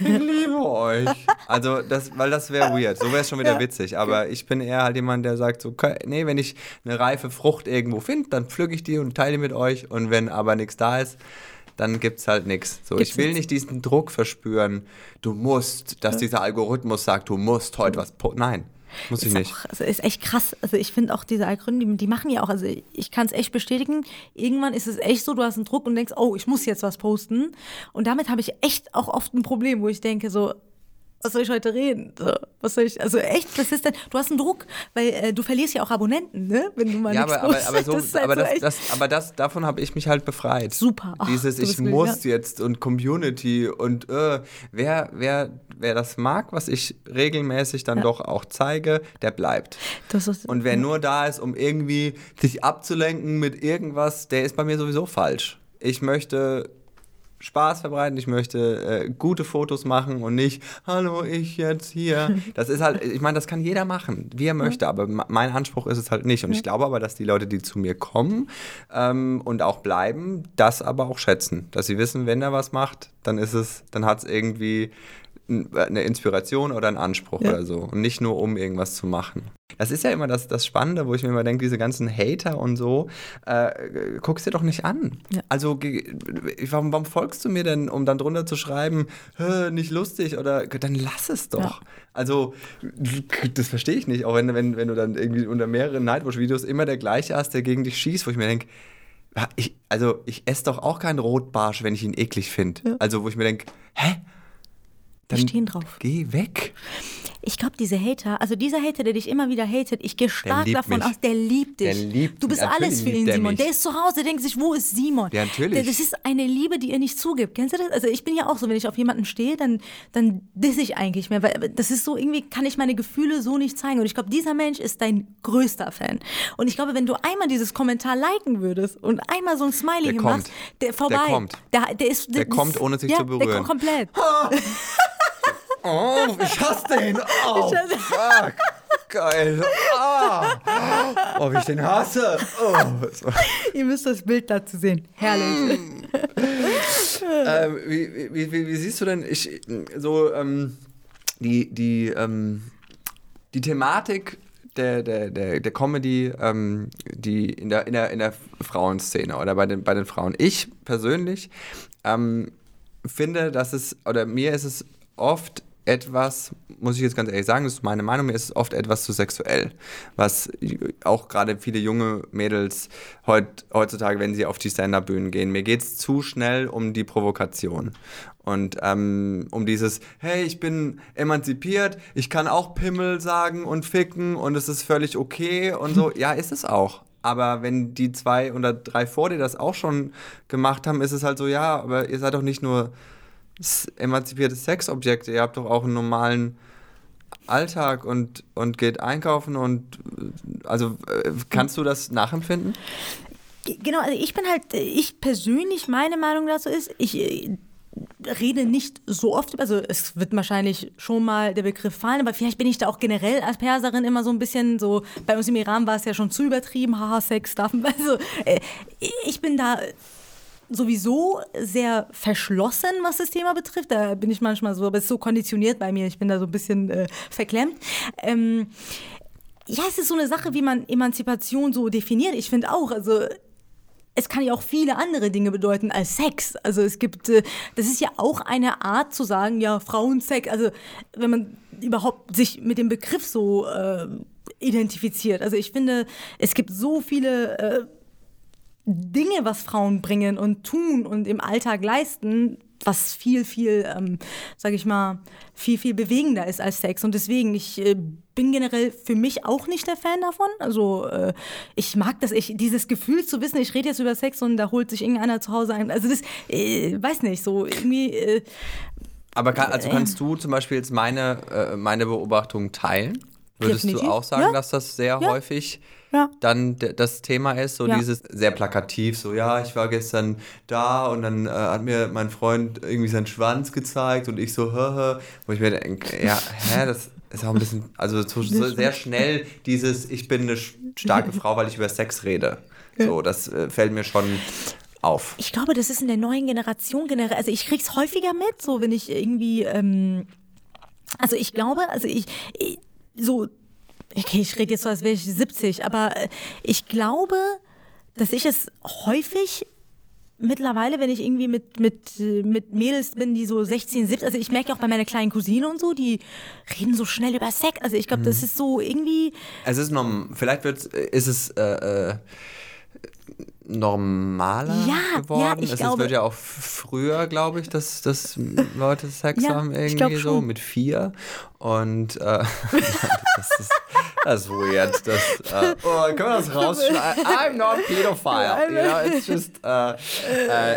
ich liebe euch. Also, weil das wäre weird. So wäre es schon wieder witzig. Aber ich bin eher halt jemand, der sagt so, okay, nee, wenn ich eine reife Frucht irgendwo finde, dann pflücke ich die und teile die mit euch. Und wenn aber nichts da ist, dann gibt's halt nichts. So, ich will nicht diesen Druck verspüren, du musst, dass dieser Algorithmus sagt, du musst heute was nein. Muss ich nicht. Auch, also ist echt krass. Also ich finde auch diese Algorithmen, die machen ja auch, also ich kann es echt bestätigen, irgendwann ist es echt so, du hast einen Druck und denkst, oh, ich muss jetzt was posten. Und damit habe ich echt auch oft ein Problem, wo ich denke so, was soll ich heute reden? So, was soll ich, also echt, das ist dann, du hast einen Druck, weil du verlierst ja auch Abonnenten, ne? Wenn du mal davon habe ich mich halt befreit. Super. Ach, dieses, ich muss jetzt und Community und wer das mag, was ich regelmäßig dann doch auch zeige, der bleibt. Und wer nur da ist, um irgendwie sich abzulenken mit irgendwas, der ist bei mir sowieso falsch. Ich möchte Spaß verbreiten, ich möchte gute Fotos machen und nicht, hallo, ich jetzt hier. Das ist halt, ich meine, das kann jeder machen, wie er möchte, aber mein Anspruch ist es halt nicht. Und ich glaube aber, dass die Leute, die zu mir kommen und auch bleiben, das aber auch schätzen. Dass sie wissen, wenn er was macht, dann hat es irgendwie eine Inspiration oder einen Anspruch oder so. Und nicht nur, um irgendwas zu machen. Das ist ja immer das Spannende, wo ich mir immer denke, diese ganzen Hater und so, guckst dir doch nicht an. Ja. Also warum folgst du mir denn, um dann drunter zu schreiben, nicht lustig oder, dann lass es doch. Ja. Also das verstehe ich nicht, auch wenn du dann irgendwie unter mehreren Nightwash-Videos immer der gleiche hast, der gegen dich schießt, wo ich mir denke, ich esse doch auch keinen Rotbarsch, wenn ich ihn eklig finde. Ja. Also wo ich mir denke, hä? Dann stehen drauf. Geh weg. Ich glaube, dieser Hater, der dich immer wieder hatet, ich gehe stark davon aus, der liebt dich. Der liebt du bist alles für ihn, Simon. Der ist zu Hause, der denkt sich, wo ist Simon? Ja, natürlich. Das ist eine Liebe, die ihr nicht zugibt. Kennst du das? Also ich bin ja auch so, wenn ich auf jemanden stehe, dann disse ich eigentlich mehr. Weil das ist so, irgendwie kann ich meine Gefühle so nicht zeigen. Und ich glaube, dieser Mensch ist dein größter Fan. Und ich glaube, wenn du einmal dieses Kommentar liken würdest und einmal so ein Smiley machst, der vorbei. Der kommt. Der kommt, ohne sich zu berühren. Der kommt komplett. Oh, ich hasse den. Oh, fuck. Geil. Oh, wie ich den hasse. Oh. Ihr müsst das Bild dazu sehen. Herrlich. Wie siehst du denn die Thematik der Comedy, die in der Frauenszene oder bei den Frauen? Ich persönlich finde, dass es, oder mir ist es oft etwas, muss ich jetzt ganz ehrlich sagen, das ist meine Meinung, mir ist es oft etwas zu sexuell, was auch gerade viele junge Mädels heutzutage, wenn sie auf die Stand-Up-Bühnen gehen, mir geht's zu schnell um die Provokation und um dieses, hey, ich bin emanzipiert, ich kann auch Pimmel sagen und ficken und es ist völlig okay und so, ja, ist es auch. Aber wenn die 2 oder 3 vor dir das auch schon gemacht haben, ist es halt so, ja, aber ihr seid doch nicht nur emanzipierte Sexobjekte, ihr habt doch auch einen normalen Alltag und geht einkaufen und also kannst du das nachempfinden? Genau, also ich bin halt, ich persönlich, meine Meinung dazu ist, ich rede nicht so oft, also es wird wahrscheinlich schon mal der Begriff fallen, aber vielleicht bin ich da auch generell als Perserin immer so ein bisschen so, bei uns im Iran war es ja schon zu übertrieben, haha, Sex darf man, also ich bin da sowieso sehr verschlossen, was das Thema betrifft. Da bin ich manchmal so, aber es ist so konditioniert bei mir. Ich bin da so ein bisschen verklemmt. Ja, es ist so eine Sache, wie man Emanzipation so definiert. Ich finde auch, also es kann ja auch viele andere Dinge bedeuten als Sex. Also es gibt, das ist ja auch eine Art zu sagen, ja, Frauensex. Also wenn man überhaupt sich mit dem Begriff so identifiziert. Also ich finde, es gibt so viele Dinge, was Frauen bringen und tun und im Alltag leisten, was viel, viel, sag ich mal, viel, viel bewegender ist als Sex. Und deswegen, ich bin generell für mich auch nicht der Fan davon. Also ich mag das, dieses Gefühl zu wissen, ich rede jetzt über Sex und da holt sich irgendeiner zu Hause ein. Also das, weiß nicht, so irgendwie... Aber kannst du zum Beispiel jetzt meine Beobachtung teilen? Würdest definitiv. Du auch sagen, ja. dass das sehr ja. häufig... Ja. dann das Thema ist, so ja. dieses sehr plakativ, so ja, ich war gestern da und dann hat mir mein Freund irgendwie seinen Schwanz gezeigt und ich so, wo ich mir denke, ja, das ist auch ein bisschen, also so sehr schnell dieses, ich bin eine starke Frau, weil ich über Sex rede. So, das fällt mir schon... auf. Ich glaube, das ist in der neuen Generation generell, also ich krieg's häufiger mit, so wenn ich irgendwie, also ich glaube, also ich so, okay, ich rede jetzt so, als wäre ich 70, aber ich glaube, dass ich es häufig mittlerweile, wenn ich irgendwie mit Mädels bin, die so 16, 17, also ich merke auch bei meiner kleinen Cousine und so, die reden so schnell über Sex, also ich glaube, das ist so irgendwie... Es ist vielleicht ist es... normaler geworden. Ja, es wird ja auch früher, glaube ich, dass Leute Sex haben irgendwie so mit 4 und das ist weird. Können wir das rausschneiden? I'm not pedophile. Ja, it's just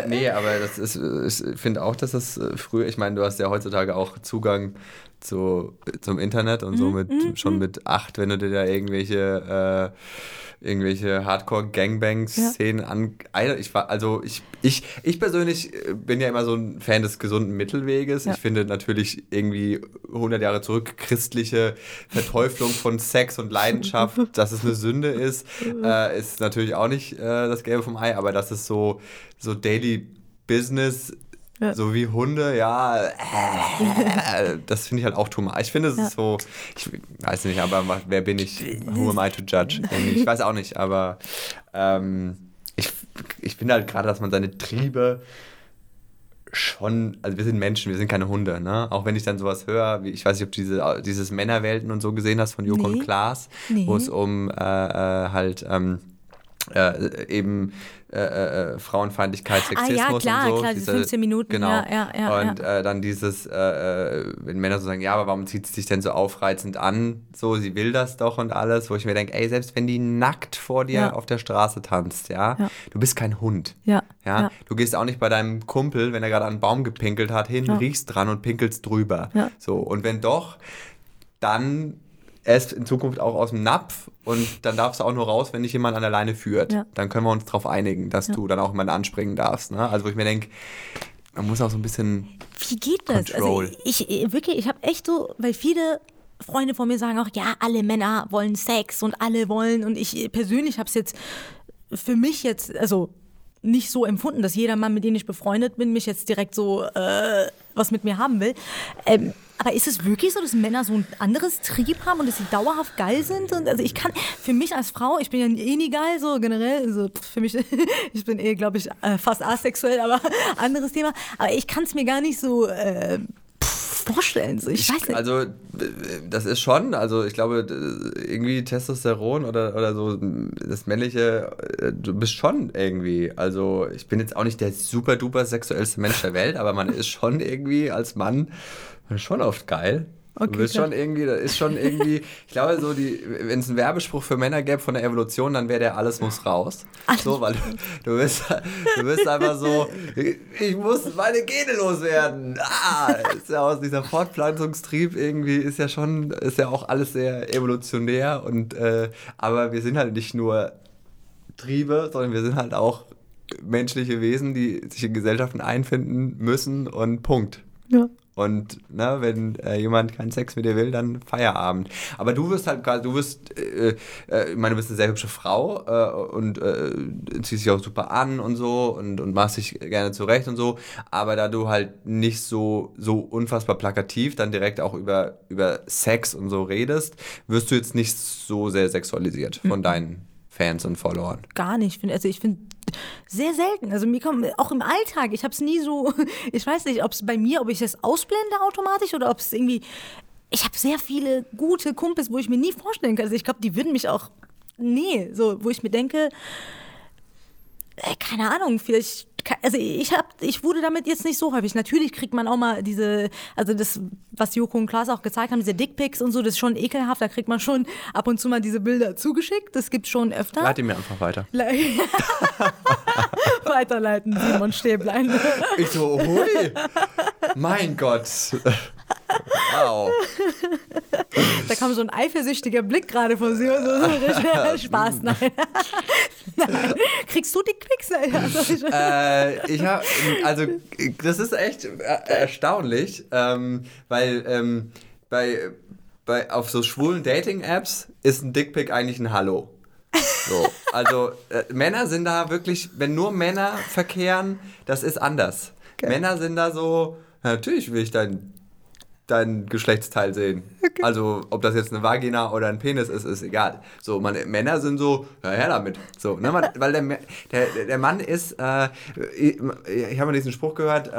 nee, aber das ist, ich finde auch, dass das früher, ich meine, du hast ja heutzutage auch Zugang zum Internet und so schon mit 8, wenn du dir da irgendwelche Hardcore-Gangbang-Szenen Ich persönlich bin ja immer so ein Fan des gesunden Mittelweges. Ja. Ich finde natürlich irgendwie 100 Jahre zurück christliche Verteuflung von Sex und Leidenschaft, dass es eine Sünde ist, ist natürlich auch nicht das Gelbe vom Ei, aber das ist so Daily Business. Ja. So wie Hunde, das finde ich halt auch too much. Ich finde, es ist so, ich weiß nicht, aber wer bin ich? Who am I to judge? Ich weiß auch nicht, aber ich finde halt gerade, dass man seine Triebe schon, also wir sind Menschen, wir sind keine Hunde, ne? Auch wenn ich dann sowas höre, wie, ich weiß nicht, ob du dieses Männerwelten und so gesehen hast von Joko und Klaas, wo es um Frauenfeindlichkeit, Sexismus und so. 15 Minuten. Genau. Dann dieses, wenn Männer so sagen, ja, aber warum zieht sie sich denn so aufreizend an? So, sie will das doch und alles, wo ich mir denke, ey, selbst wenn die nackt vor dir auf der Straße tanzt, du bist kein Hund. Ja. Du gehst auch nicht bei deinem Kumpel, wenn er gerade an einen Baum gepinkelt hat, hin, riechst dran und pinkelst drüber. Ja. So, und wenn doch, dann erst in Zukunft auch aus dem Napf und dann darfst du auch nur raus, wenn dich jemand an der Leine führt. Ja. Dann können wir uns darauf einigen, dass du dann auch mal anspringen darfst. Ne? Also wo ich mir denke, man muss auch so ein bisschen wie geht das? Control. Also ich habe echt so, weil viele Freunde von mir sagen auch, ja, alle Männer wollen Sex und alle wollen, und ich persönlich habe es jetzt für mich jetzt, also nicht so empfunden, dass jeder Mann, mit dem ich befreundet bin, mich jetzt direkt so was mit mir haben will. Aber ist es wirklich so, dass Männer so ein anderes Trieb haben und dass sie dauerhaft geil sind? Und also ich kann, für mich als Frau, ich bin ja eh nie geil, so generell, also für mich, ich bin eh, glaube ich, fast asexuell, aber anderes Thema. Aber ich kann es mir gar nicht so vorstellen, so, ich weiß nicht. Also das ist schon, also ich glaube, irgendwie Testosteron oder so, das Männliche, du bist schon irgendwie, also ich bin jetzt auch nicht der super duper sexuellste Mensch der Welt, aber man ist schon irgendwie als Mann schon oft geil. Okay, du bist schon irgendwie, das ist schon irgendwie, ich glaube, so wenn es einen Werbespruch für Männer gäbe von der Evolution, dann wäre der alles muss raus. So, weil du bist einfach so, ich muss meine Gene loswerden. Ist ja aus dieser Fortpflanzungstrieb irgendwie, ist ja auch alles sehr evolutionär und aber wir sind halt nicht nur Triebe, sondern wir sind halt auch menschliche Wesen, die sich in Gesellschaften einfinden müssen und Punkt. Ja. Und ne, wenn jemand keinen Sex mit dir will, dann Feierabend. Aber ich meine, du bist eine sehr hübsche Frau und ziehst dich auch super an und so und machst dich gerne zurecht und so. Aber da du halt nicht so unfassbar plakativ dann direkt auch über Sex und so redest, wirst du jetzt nicht so sehr sexualisiert von deinen Fans und Followern? Gar nicht. Ich finde sehr selten. Also mir kommen auch im Alltag, ich habe es nie so, ich weiß nicht, ob es bei mir, ob ich das ausblende automatisch oder ob es irgendwie, ich habe sehr viele gute Kumpels, wo ich mir nie vorstellen kann. Also ich glaube, die würden mich auch, nee, so, wo ich mir denke, keine Ahnung, vielleicht, also ich wurde damit jetzt nicht so häufig. Natürlich kriegt man auch mal diese, also das, was Joko und Klaas auch gezeigt haben, diese Dickpics und so, das ist schon ekelhaft, da kriegt man schon ab und zu mal diese Bilder zugeschickt, das gibt's schon öfter. Leite mir einfach weiter. Weiterleiten, Simon Stäblein. Ich so, hui, mein Gott. Wow. Da kam so ein eifersüchtiger Blick gerade von Simon. So Spaß, nein. Nein. Kriegst du die Klicks? Also das ist echt erstaunlich, weil auf so schwulen Dating-Apps ist ein Dickpic eigentlich ein Hallo. So. Also Männer sind da wirklich, wenn nur Männer verkehren, das ist anders. Okay. Männer sind da so, natürlich will ich dein Geschlechtsteil sehen. Okay. Also, ob das jetzt eine Vagina oder ein Penis ist, ist egal. So, Männer sind so, ja, her damit. So, ne, weil der Mann ist, ich habe mal diesen Spruch gehört,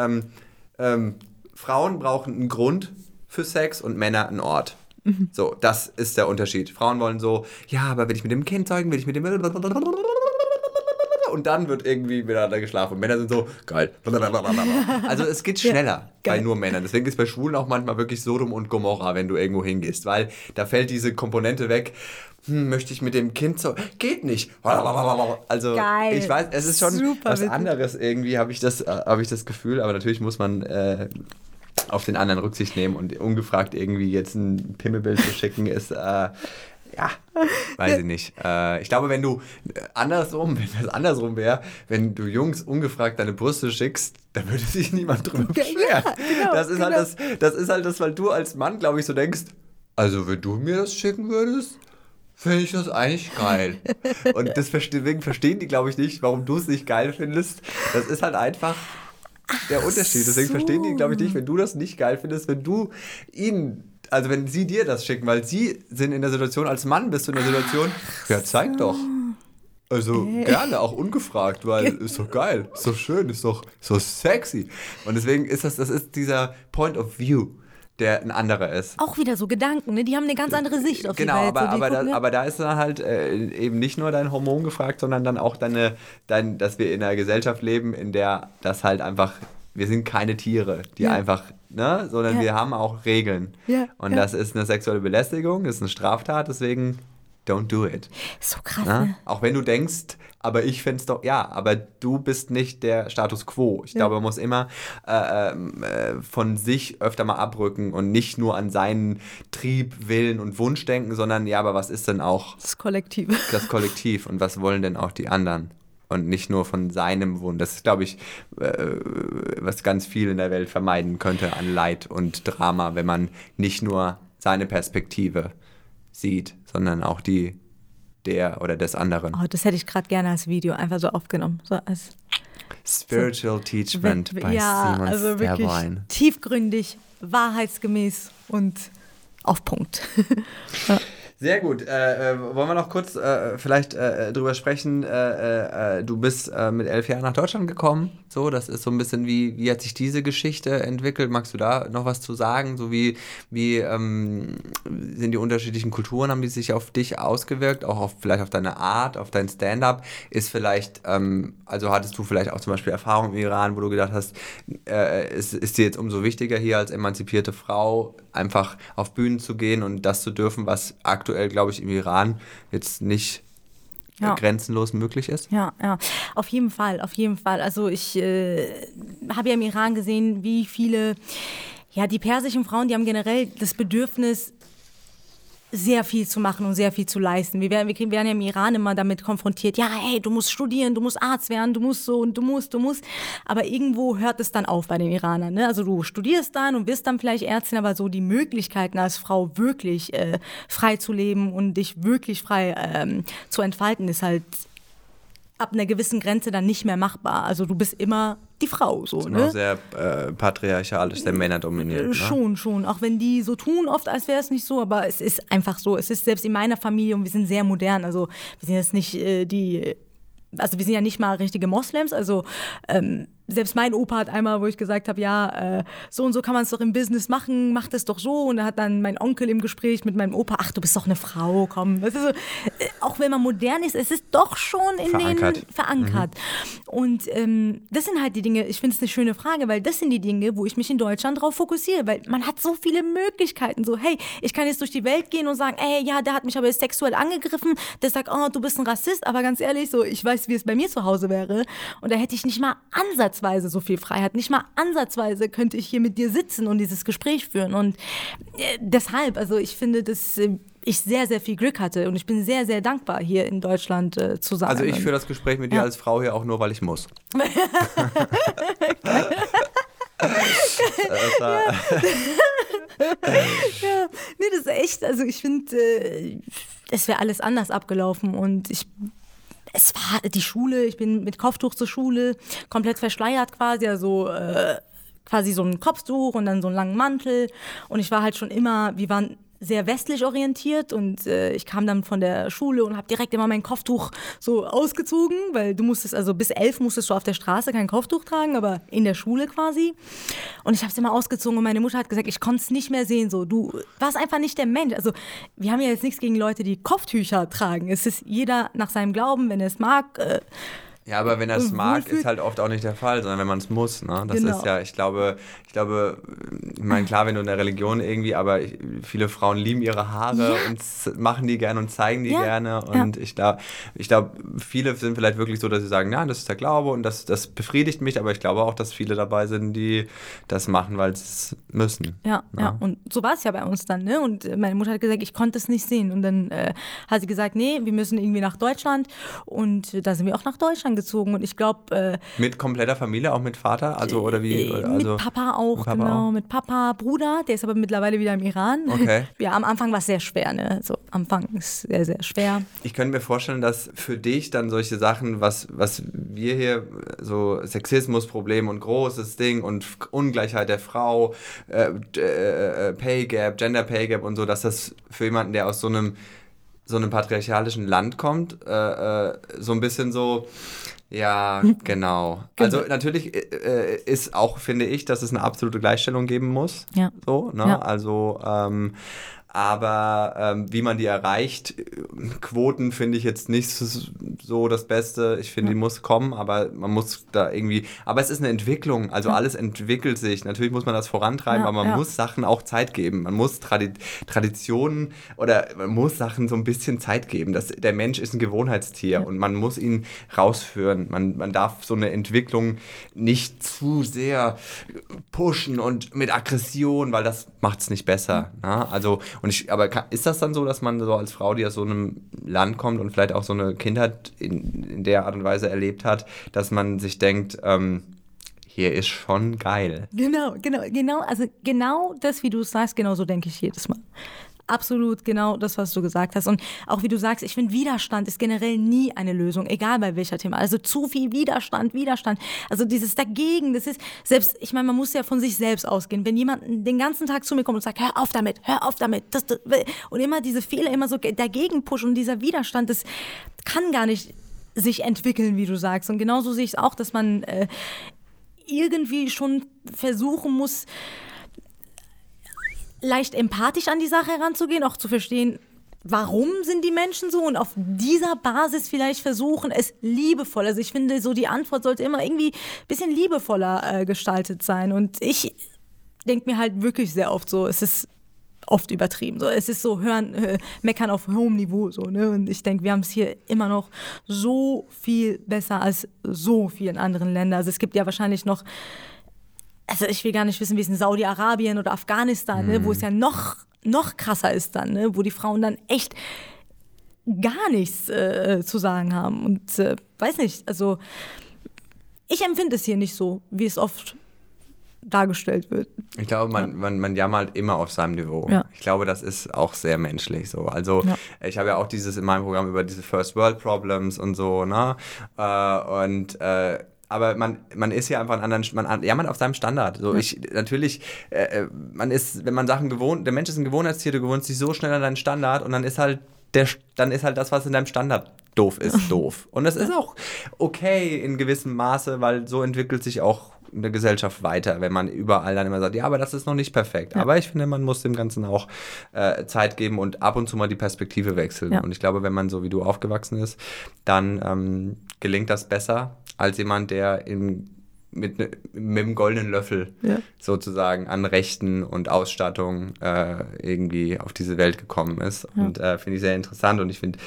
Frauen brauchen einen Grund für Sex und Männer einen Ort. Mhm. So, das ist der Unterschied. Frauen wollen so, ja, aber will ich mit dem Kind zeugen, will ich mit dem... Und dann wird irgendwie miteinander geschlafen. Und Männer sind so, geil. Also es geht schneller bei nur Männern. Deswegen ist bei Schwulen auch manchmal wirklich Sodom und Gomorra, wenn du irgendwo hingehst. Weil da fällt diese Komponente weg. Möchte ich mit dem Kind so... Geht nicht. Also geil. Ich weiß, es ist schon super was anderes irgendwie, hab ich das Gefühl. Aber natürlich muss man... auf den anderen Rücksicht nehmen und ungefragt irgendwie jetzt ein Pimmelbild zu schicken ist, weiß ich nicht. Ich glaube, wenn das andersrum wäre, wenn du Jungs ungefragt deine Brüste schickst, dann würde sich niemand drüber beschweren. Ja, genau, das ist halt das, weil du als Mann, glaube ich, so denkst, also wenn du mir das schicken würdest, finde ich das eigentlich geil. Und deswegen verstehen die, glaube ich, nicht, warum du es nicht geil findest. Das ist halt einfach... der Unterschied, deswegen verstehen die, glaube ich, nicht, wenn du das nicht geil findest, wenn du ihnen, also wenn sie dir das schicken, weil sie sind in der Situation, als Mann bist du in der Situation, ja, zeig doch. Also gerne, auch ungefragt, weil ist doch geil, ist doch schön, ist doch so sexy. Und deswegen ist das ist dieser Point of View, der ein anderer ist. Auch wieder so Gedanken, ne? Die haben eine ganz andere Sicht auf die Welt. Genau, aber da ist dann halt eben nicht nur dein Hormon gefragt, sondern dann auch dass wir in einer Gesellschaft leben, in der das halt einfach, wir sind keine Tiere, die einfach, ne, sondern wir haben auch Regeln. Ja. Und das ist eine sexuelle Belästigung, das ist eine Straftat, deswegen don't do it. So krass, ne? Auch wenn du denkst, aber ich find's doch, ja, aber du bist nicht der Status Quo. Ich glaube, man muss immer von sich öfter mal abrücken und nicht nur an seinen Trieb, Willen und Wunsch denken, sondern ja, aber was ist denn auch das Kollektiv? Das Kollektiv und was wollen denn auch die anderen? Und nicht nur von seinem Wunsch. Das ist, glaube ich, was ganz viel in der Welt vermeiden könnte an Leid und Drama, wenn man nicht nur seine Perspektive sieht, sondern auch die der oder des anderen. Oh, das hätte ich gerade gerne als Video einfach so aufgenommen. So als Spiritual Teachment bei Simon Stäblein. Wirklich tiefgründig, wahrheitsgemäß und auf Punkt. Sehr gut. Wollen wir noch kurz vielleicht drüber sprechen? Du bist mit 11 Jahren nach Deutschland gekommen. So, das ist so ein bisschen wie hat sich diese Geschichte entwickelt? Magst du da noch was zu sagen? So wie sind die unterschiedlichen Kulturen, haben die sich auf dich ausgewirkt? Auch vielleicht auf deine Art, auf dein Stand-up? Ist vielleicht, also hattest du vielleicht auch zum Beispiel Erfahrungen im Iran, wo du gedacht hast, ist dir jetzt umso wichtiger hier als emanzipierte Frau einfach auf Bühnen zu gehen und das zu dürfen, was aktuell, glaube ich, im Iran jetzt nicht grenzenlos möglich ist? Ja, auf jeden Fall, auf jeden Fall. Also ich habe ja im Iran gesehen, wie viele, die persischen Frauen, die haben generell das Bedürfnis, sehr viel zu machen und sehr viel zu leisten. Wir werden ja im Iran immer damit konfrontiert, ja, hey, du musst studieren, du musst Arzt werden, du musst so und du musst. Aber irgendwo hört es dann auf bei den Iranern, ne? Also du studierst dann und bist dann vielleicht Ärztin, aber so die Möglichkeiten als Frau wirklich frei zu leben und dich wirklich frei zu entfalten, ist halt ab einer gewissen Grenze dann nicht mehr machbar. Also du bist immer die Frau. So, das ist noch sehr patriarchalisch, sehr männerdominiert. Schon. Auch wenn die so tun, oft als wäre es nicht so, aber es ist einfach so. Es ist selbst in meiner Familie, und wir sind sehr modern, also wir sind jetzt nicht wir sind ja nicht mal richtige Moslems, also selbst mein Opa hat einmal, wo ich gesagt habe, ja, so und so kann man es doch im Business machen, mach das doch so. Und da hat dann mein Onkel im Gespräch mit meinem Opa, ach, du bist doch eine Frau, komm. Das ist so, auch wenn man modern ist, es ist doch schon in den verankert. Mhm. Und das sind halt die Dinge, ich finde es eine schöne Frage, weil das sind die Dinge, wo ich mich in Deutschland drauf fokussiere, weil man hat so viele Möglichkeiten. So, hey, ich kann jetzt durch die Welt gehen und sagen, ey, ja, der hat mich aber sexuell angegriffen, der sagt, oh, du bist ein Rassist, aber ganz ehrlich, so, ich weiß, wie es bei mir zu Hause wäre. Und da hätte ich nicht mal ansatzweise so viel Freiheit. Nicht mal ansatzweise könnte ich hier mit dir sitzen und dieses Gespräch führen. Und deshalb, also ich finde, dass ich sehr, sehr viel Glück hatte und ich bin sehr, sehr dankbar, hier in Deutschland zu sein. Also ich führe das Gespräch mit dir als Frau hier auch nur, weil ich muss. Nee, das ist echt, also ich finde, es wäre alles anders abgelaufen und es war die Schule, ich bin mit Kopftuch zur Schule, komplett verschleiert quasi, also quasi so ein Kopftuch und dann so einen langen Mantel. Und ich war halt schon immer, wir waren sehr westlich orientiert und ich kam dann von der Schule und habe direkt immer mein Kopftuch so ausgezogen, weil du musstest, also bis 11 musstest du auf der Straße kein Kopftuch tragen, aber in der Schule quasi. Und ich habe es immer ausgezogen und meine Mutter hat gesagt, ich konnte es nicht mehr sehen, so, du warst einfach nicht der Mensch. Also wir haben ja jetzt nichts gegen Leute, die Kopftücher tragen. Es ist jeder nach seinem Glauben, wenn er es mag. Ja, aber wenn er es mag, ist halt oft auch nicht der Fall, sondern wenn man es muss. Ne? Das ist ja, ich meine, klar, wenn du in der Religion irgendwie, aber viele Frauen lieben ihre Haare und machen die gerne und zeigen die gerne. Und ich glaube, viele sind vielleicht wirklich so, dass sie sagen, nein, das ist der Glaube und das befriedigt mich. Aber ich glaube auch, dass viele dabei sind, die das machen, weil sie es müssen. Ja, und so war es ja bei uns dann. Ne? Und meine Mutter hat gesagt, ich konnte es nicht sehen. Und dann hat sie gesagt, nee, wir müssen irgendwie nach Deutschland. Und da sind wir auch nach Deutschland gezogen und ich glaube... mit kompletter Familie, auch mit Vater? Also, oder wie, also mit Papa auch, genau. Mit Papa, Bruder, der ist aber mittlerweile wieder im Iran. Okay. Ja, am Anfang war es sehr schwer, ne? So, am Anfang ist sehr, sehr schwer. Ich könnte mir vorstellen, dass für dich dann solche Sachen, was wir hier, so Sexismusproblem und großes Ding und Ungleichheit der Frau, Pay Gap, Gender Pay Gap und so, dass das für jemanden, der aus so einem patriarchalischen Land kommt, so ein bisschen so, ja, genau. Also natürlich ist auch, finde ich, dass es eine absolute Gleichstellung geben muss. Ja. So, ne? Ja. Also, aber wie man die erreicht, Quoten finde ich jetzt nicht so das Beste. Ich finde, die muss kommen, aber man muss da irgendwie, aber es ist eine Entwicklung, also alles entwickelt sich. Natürlich muss man das vorantreiben, aber man muss Sachen auch Zeit geben. Man muss Traditionen oder man muss Sachen so ein bisschen Zeit geben. Der Mensch ist ein Gewohnheitstier und man muss ihn rausführen. Man darf so eine Entwicklung nicht zu sehr pushen und mit Aggression, weil das macht es nicht besser. Ne? Also, ist das dann so, dass man so als Frau, die aus so einem Land kommt und vielleicht auch so eine Kindheit in der Art und Weise erlebt hat, dass man sich denkt, hier ist schon geil. Genau. Also genau das, wie du es sagst, genau so denke ich jedes Mal. Absolut genau das, was du gesagt hast. Und auch wie du sagst, ich finde, Widerstand ist generell nie eine Lösung, egal bei welcher Thema. Also zu viel Widerstand. Also dieses Dagegen, das ist selbst, ich meine, man muss ja von sich selbst ausgehen. Wenn jemand den ganzen Tag zu mir kommt und sagt, hör auf damit. Das, und immer diese Fehler, immer so dagegen pushen und dieser Widerstand, das kann gar nicht sich entwickeln, wie du sagst. Und genauso sehe ich es auch, dass man irgendwie schon versuchen muss, leicht empathisch an die Sache heranzugehen, auch zu verstehen, warum sind die Menschen so und auf dieser Basis vielleicht versuchen, es liebevoll. Also ich finde, so die Antwort sollte immer irgendwie ein bisschen liebevoller gestaltet sein. Und ich denke mir halt wirklich sehr oft so, es ist oft übertrieben. So, es ist so meckern auf hohem Niveau. So, ne? Und ich denke, wir haben es hier immer noch so viel besser als so vielen anderen Ländern. Also es gibt ja wahrscheinlich noch, also ich will gar nicht wissen, wie es in Saudi-Arabien oder Afghanistan, ne, wo es ja noch krasser ist dann, ne, wo die Frauen dann echt gar nichts zu sagen haben. Und weiß nicht, also ich empfinde es hier nicht so, wie es oft dargestellt wird. Ich glaube, man jammert immer auf seinem Niveau. Ja. Ich glaube, das ist auch sehr menschlich so. Also ich habe ja auch dieses in meinem Programm über diese First World Problems und so, ne? Und aber man ist ja einfach einen anderen, man auf seinem Standard. So, man ist, wenn man Sachen gewohnt, der Mensch ist ein Gewohnheitstier, du gewohnst dich so schnell an deinen Standard und dann ist halt das, was in deinem Standard doof ist, doof. Und das ist auch okay in gewissem Maße, weil so entwickelt sich auch eine Gesellschaft weiter, wenn man überall dann immer sagt, ja, aber das ist noch nicht perfekt. Ja. Aber ich finde, man muss dem Ganzen auch Zeit geben und ab und zu mal die Perspektive wechseln. Ja. Und ich glaube, wenn man so wie du aufgewachsen ist, dann gelingt das besser als jemand, der mit dem goldenen Löffel sozusagen an Rechten und Ausstattung irgendwie auf diese Welt gekommen ist. Ja. Und finde ich sehr interessant und ich finde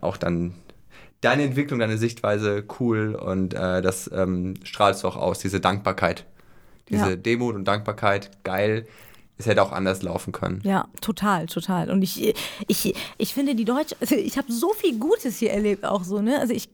auch dann deine Entwicklung, deine Sichtweise cool und das strahlst du auch aus, diese Dankbarkeit, diese Demut und Dankbarkeit, geil. Es hätte auch anders laufen können. Ja, total, total. Und ich finde die Deutsche, also ich habe so viel Gutes hier erlebt auch so, ne? Also ich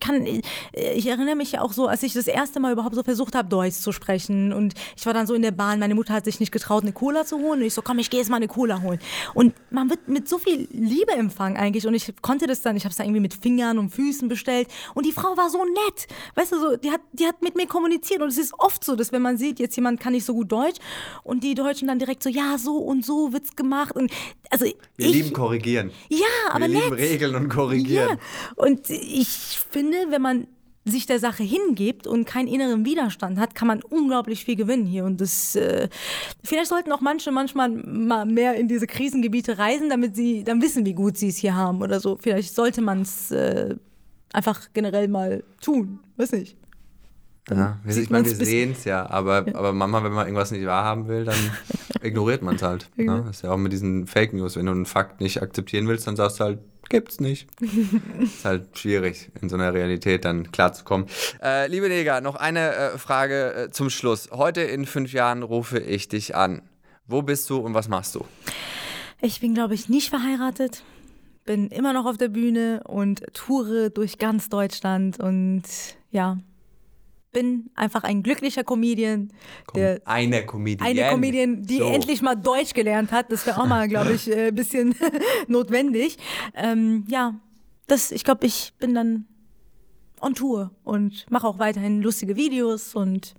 erinnere mich ja auch so, als ich das erste Mal überhaupt so versucht habe, Deutsch zu sprechen und ich war dann so in der Bahn, meine Mutter hat sich nicht getraut, eine Cola zu holen und ich so, komm, ich gehe jetzt mal eine Cola holen. Und man wird mit so viel Liebe empfangen eigentlich und ich konnte das dann, ich habe es dann irgendwie mit Fingern und Füßen bestellt und die Frau war so nett, weißt du, so, die hat mit mir kommuniziert und es ist oft so, dass wenn man sieht, jetzt jemand kann nicht so gut Deutsch und die Deutschen dann direkt so, ja, so und so wird's gemacht. Und also wir lieben korrigieren. Ja, aber wir lieben Regeln und korrigieren. Ja. Und ich finde, wenn man sich der Sache hingibt und keinen inneren Widerstand hat, kann man unglaublich viel gewinnen hier. Und das vielleicht sollten auch manche manchmal mal mehr in diese Krisengebiete reisen, damit sie dann wissen, wie gut sie es hier haben oder so. Vielleicht sollte man es einfach generell mal tun. Weiß nicht. Ja, ich meine, wir sehen es ja, aber manchmal, wenn man irgendwas nicht wahrhaben will, dann ignoriert man es halt. Ne? Das ist ja auch mit diesen Fake News, wenn du einen Fakt nicht akzeptieren willst, dann sagst du halt, gibt's nicht. Ist halt schwierig, in so einer Realität dann klarzukommen. Liebe Negah, noch eine Frage zum Schluss. Heute in 5 Jahren rufe ich dich an. Wo bist du und was machst du? Ich bin, glaube ich, nicht verheiratet. Bin immer noch auf der Bühne und toure durch ganz Deutschland und ja... bin einfach ein glücklicher Comedian. Eine Comedian, die endlich mal Deutsch gelernt hat. Das wäre auch mal, glaube ich, ein bisschen notwendig. Ich glaube, ich bin dann on Tour und mache auch weiterhin lustige Videos. Und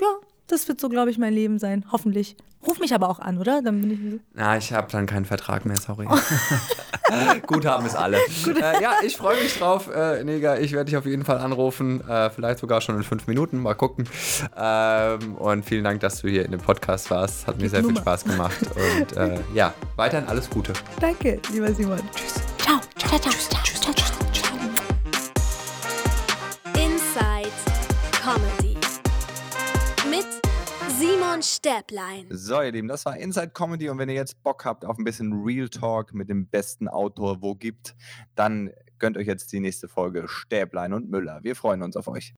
ja, das wird so, glaube ich, mein Leben sein. Hoffentlich. Ruf mich aber auch an, oder? Dann bin ich so. Na, ich habe dann keinen Vertrag mehr, sorry. Oh. Gut haben es alle. Ich freue mich drauf, Negah. Ich werde dich auf jeden Fall anrufen. Vielleicht sogar schon in 5 Minuten. Mal gucken. Und vielen Dank, dass du hier in dem Podcast warst. Hat mir sehr viel Spaß gemacht. Und weiterhin alles Gute. Danke, lieber Simon. Tschüss. Ciao. Ciao, ciao, ciao, ciao, ciao. Inside Comedy mit Simon Stäblein. So, ihr Lieben, das war Inside Comedy und wenn ihr jetzt Bock habt auf ein bisschen Real Talk mit dem besten Autor, wo gibt, dann gönnt euch jetzt die nächste Folge Stäblein und Müller. Wir freuen uns auf euch.